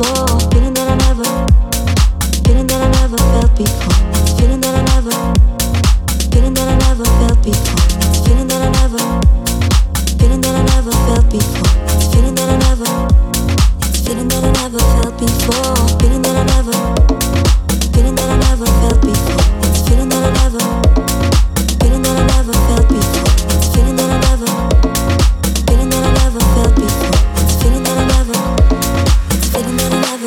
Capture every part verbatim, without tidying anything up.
before. Feeling that I never, feeling that I never felt before. Feeling that I never, feeling that I never felt before. Feeling that I never, feeling that I never felt before. Feeling that I never, feeling that I never felt before. Feeling that I never, feeling that I never felt before. Feeling that I never, feeling that I never felt before. Feeling that I never, feeling that I never felt before. Feeling that I never, feeling that I never felt before. Feeling that I never, feeling that I never,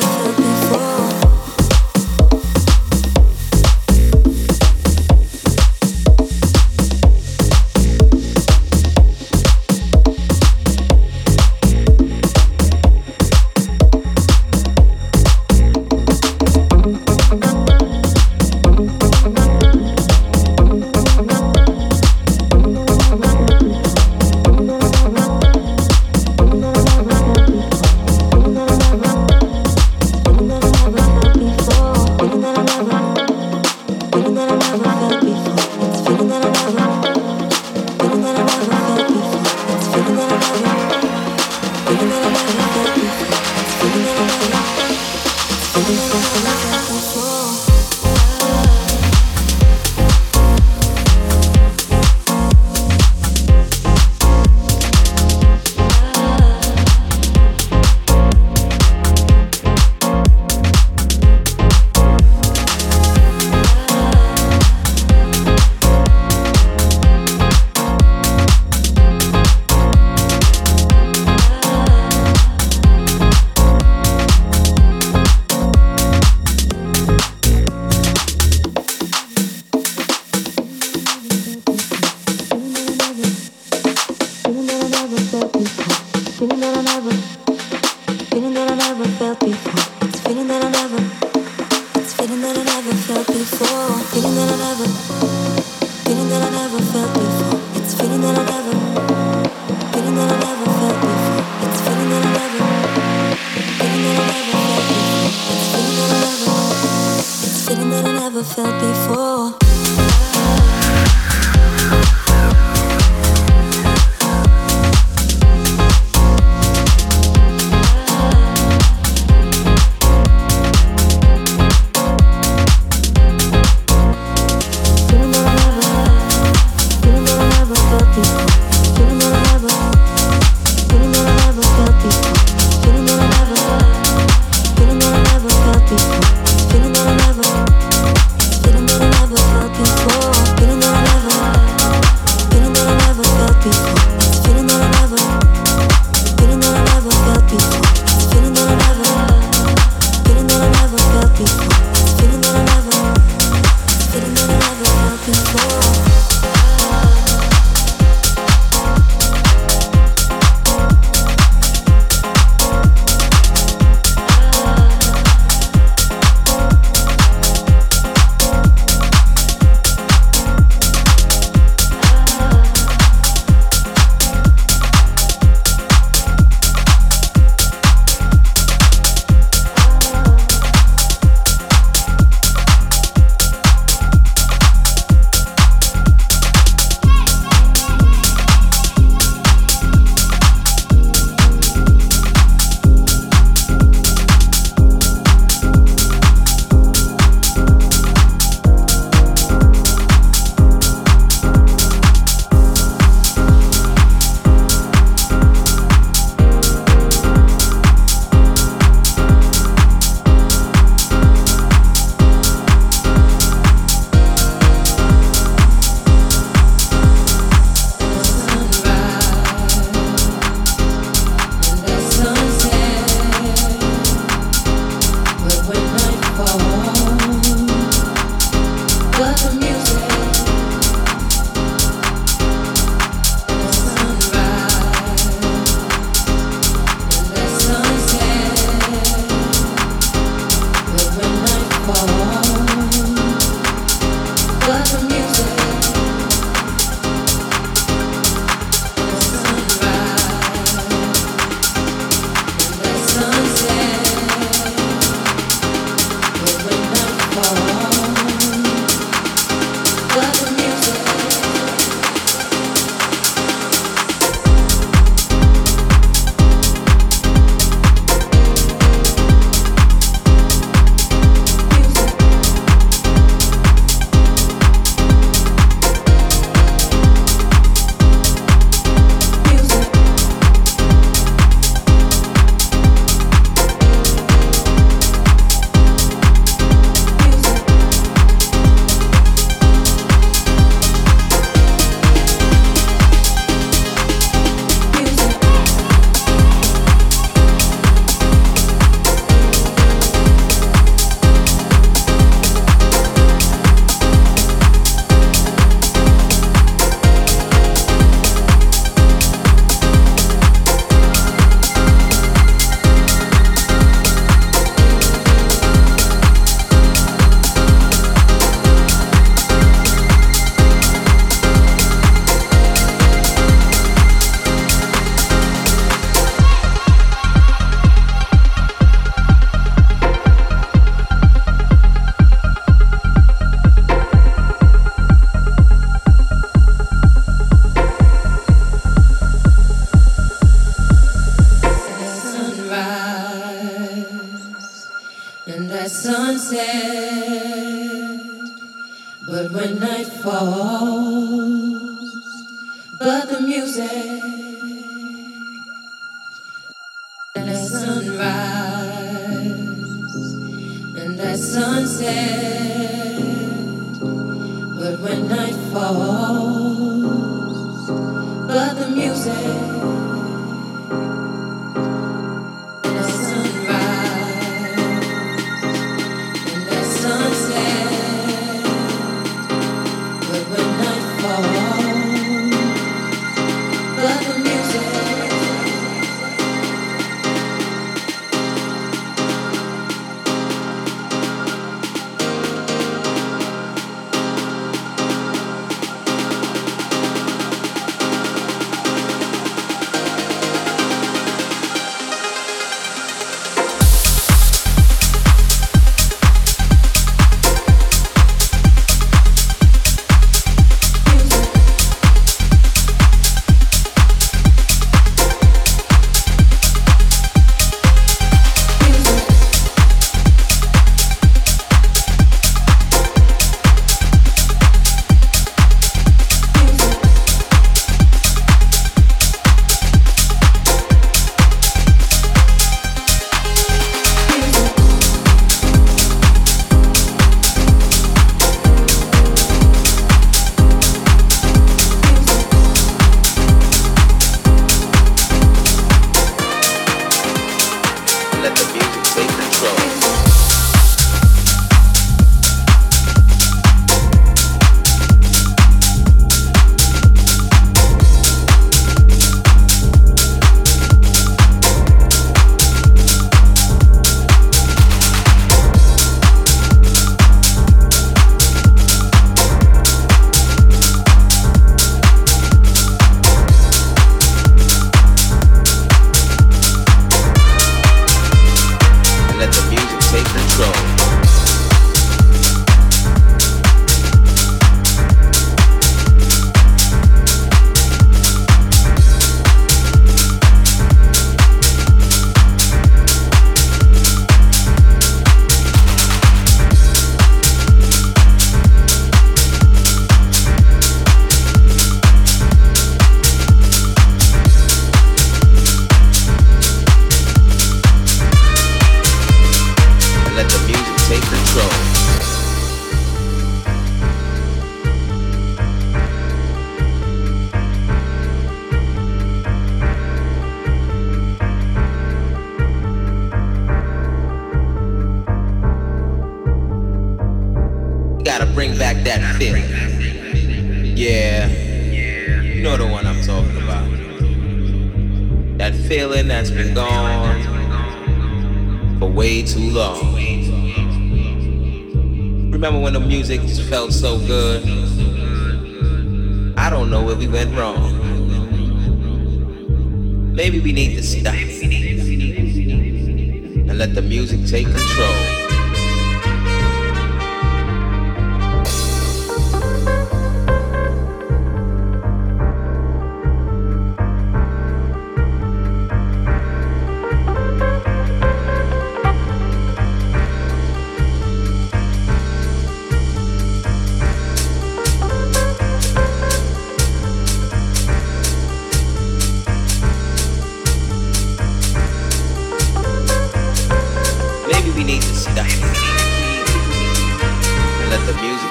feeling that I never at sunset, but when night falls, but the music, and at sunrise, and at sunset, but when night falls, but the music.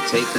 Take the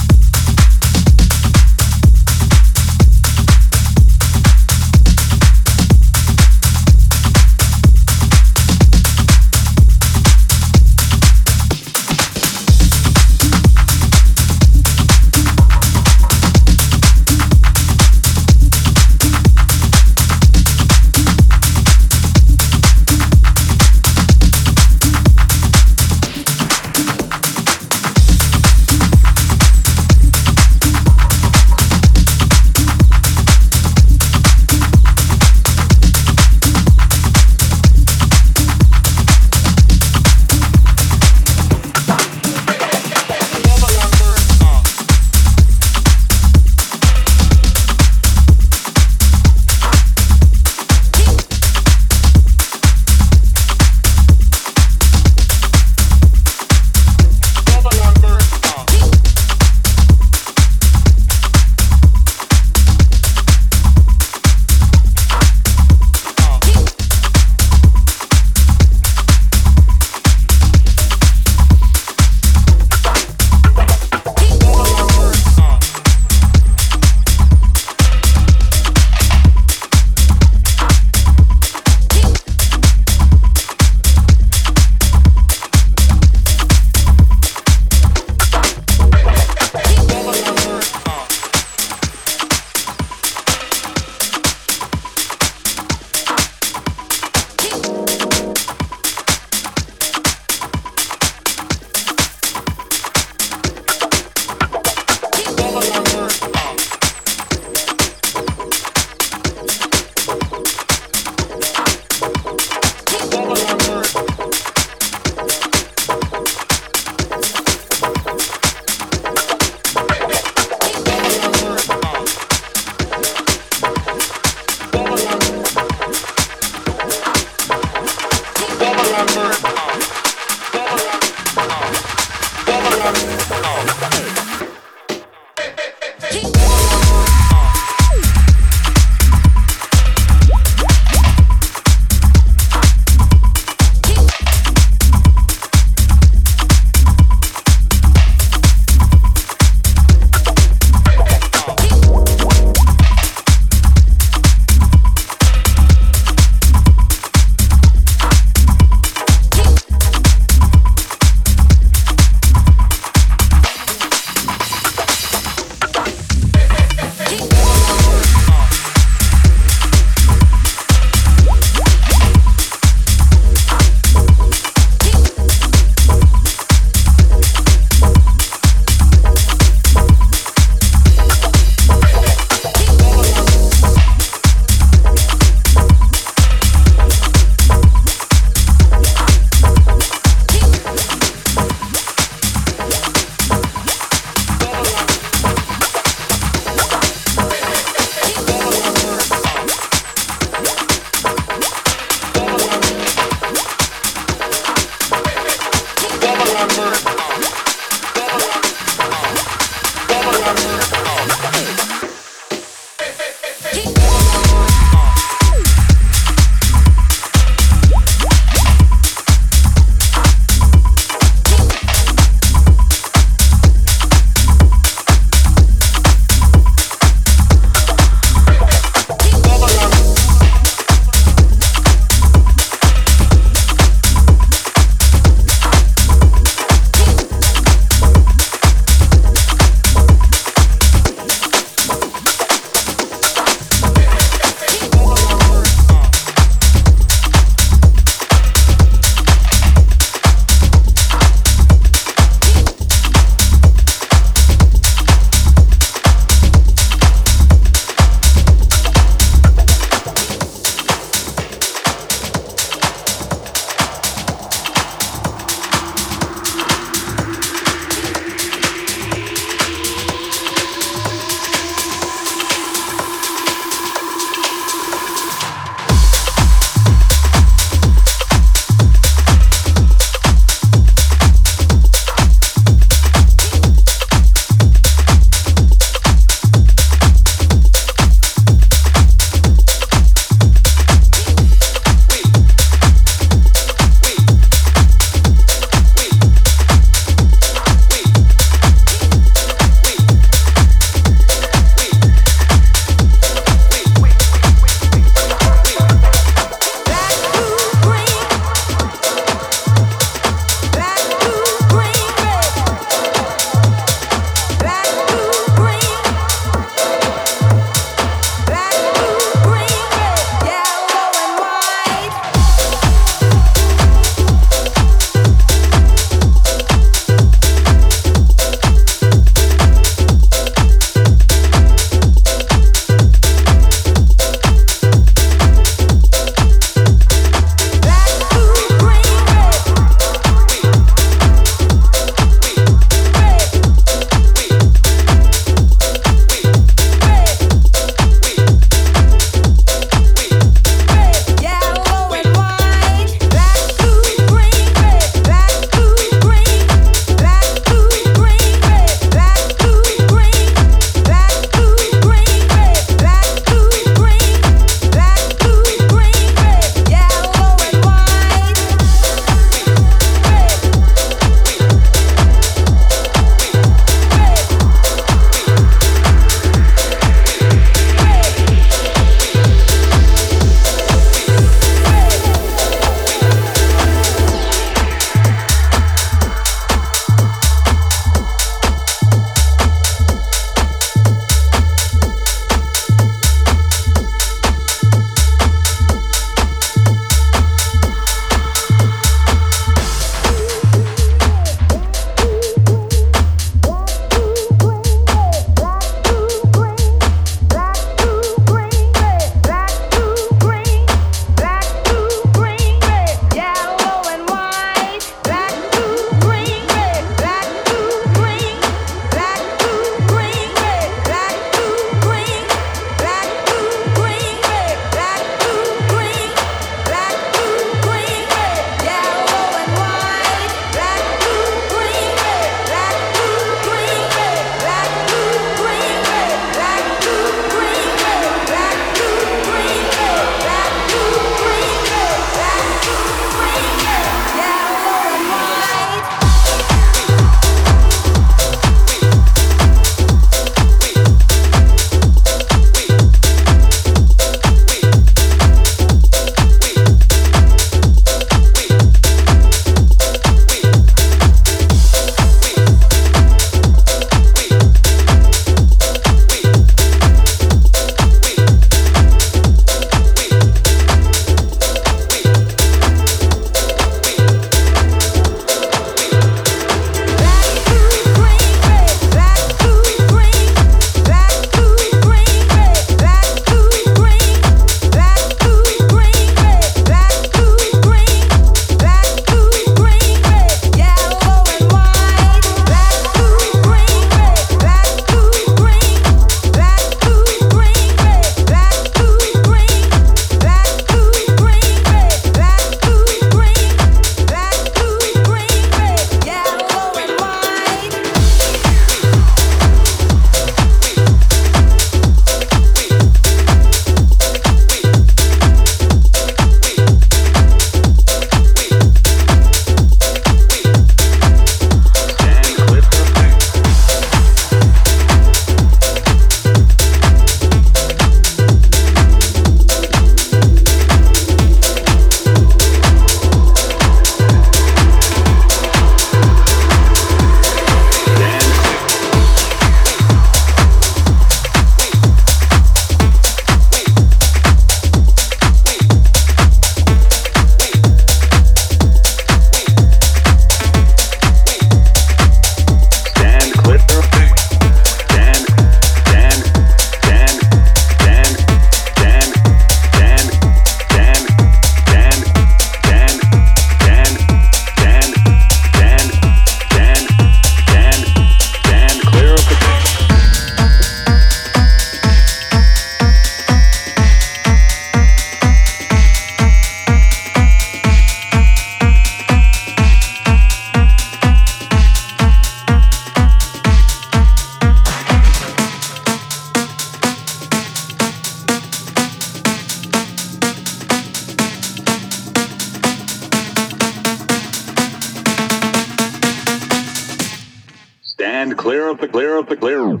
clear up the clear up the clear up.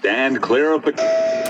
Stand clear of the...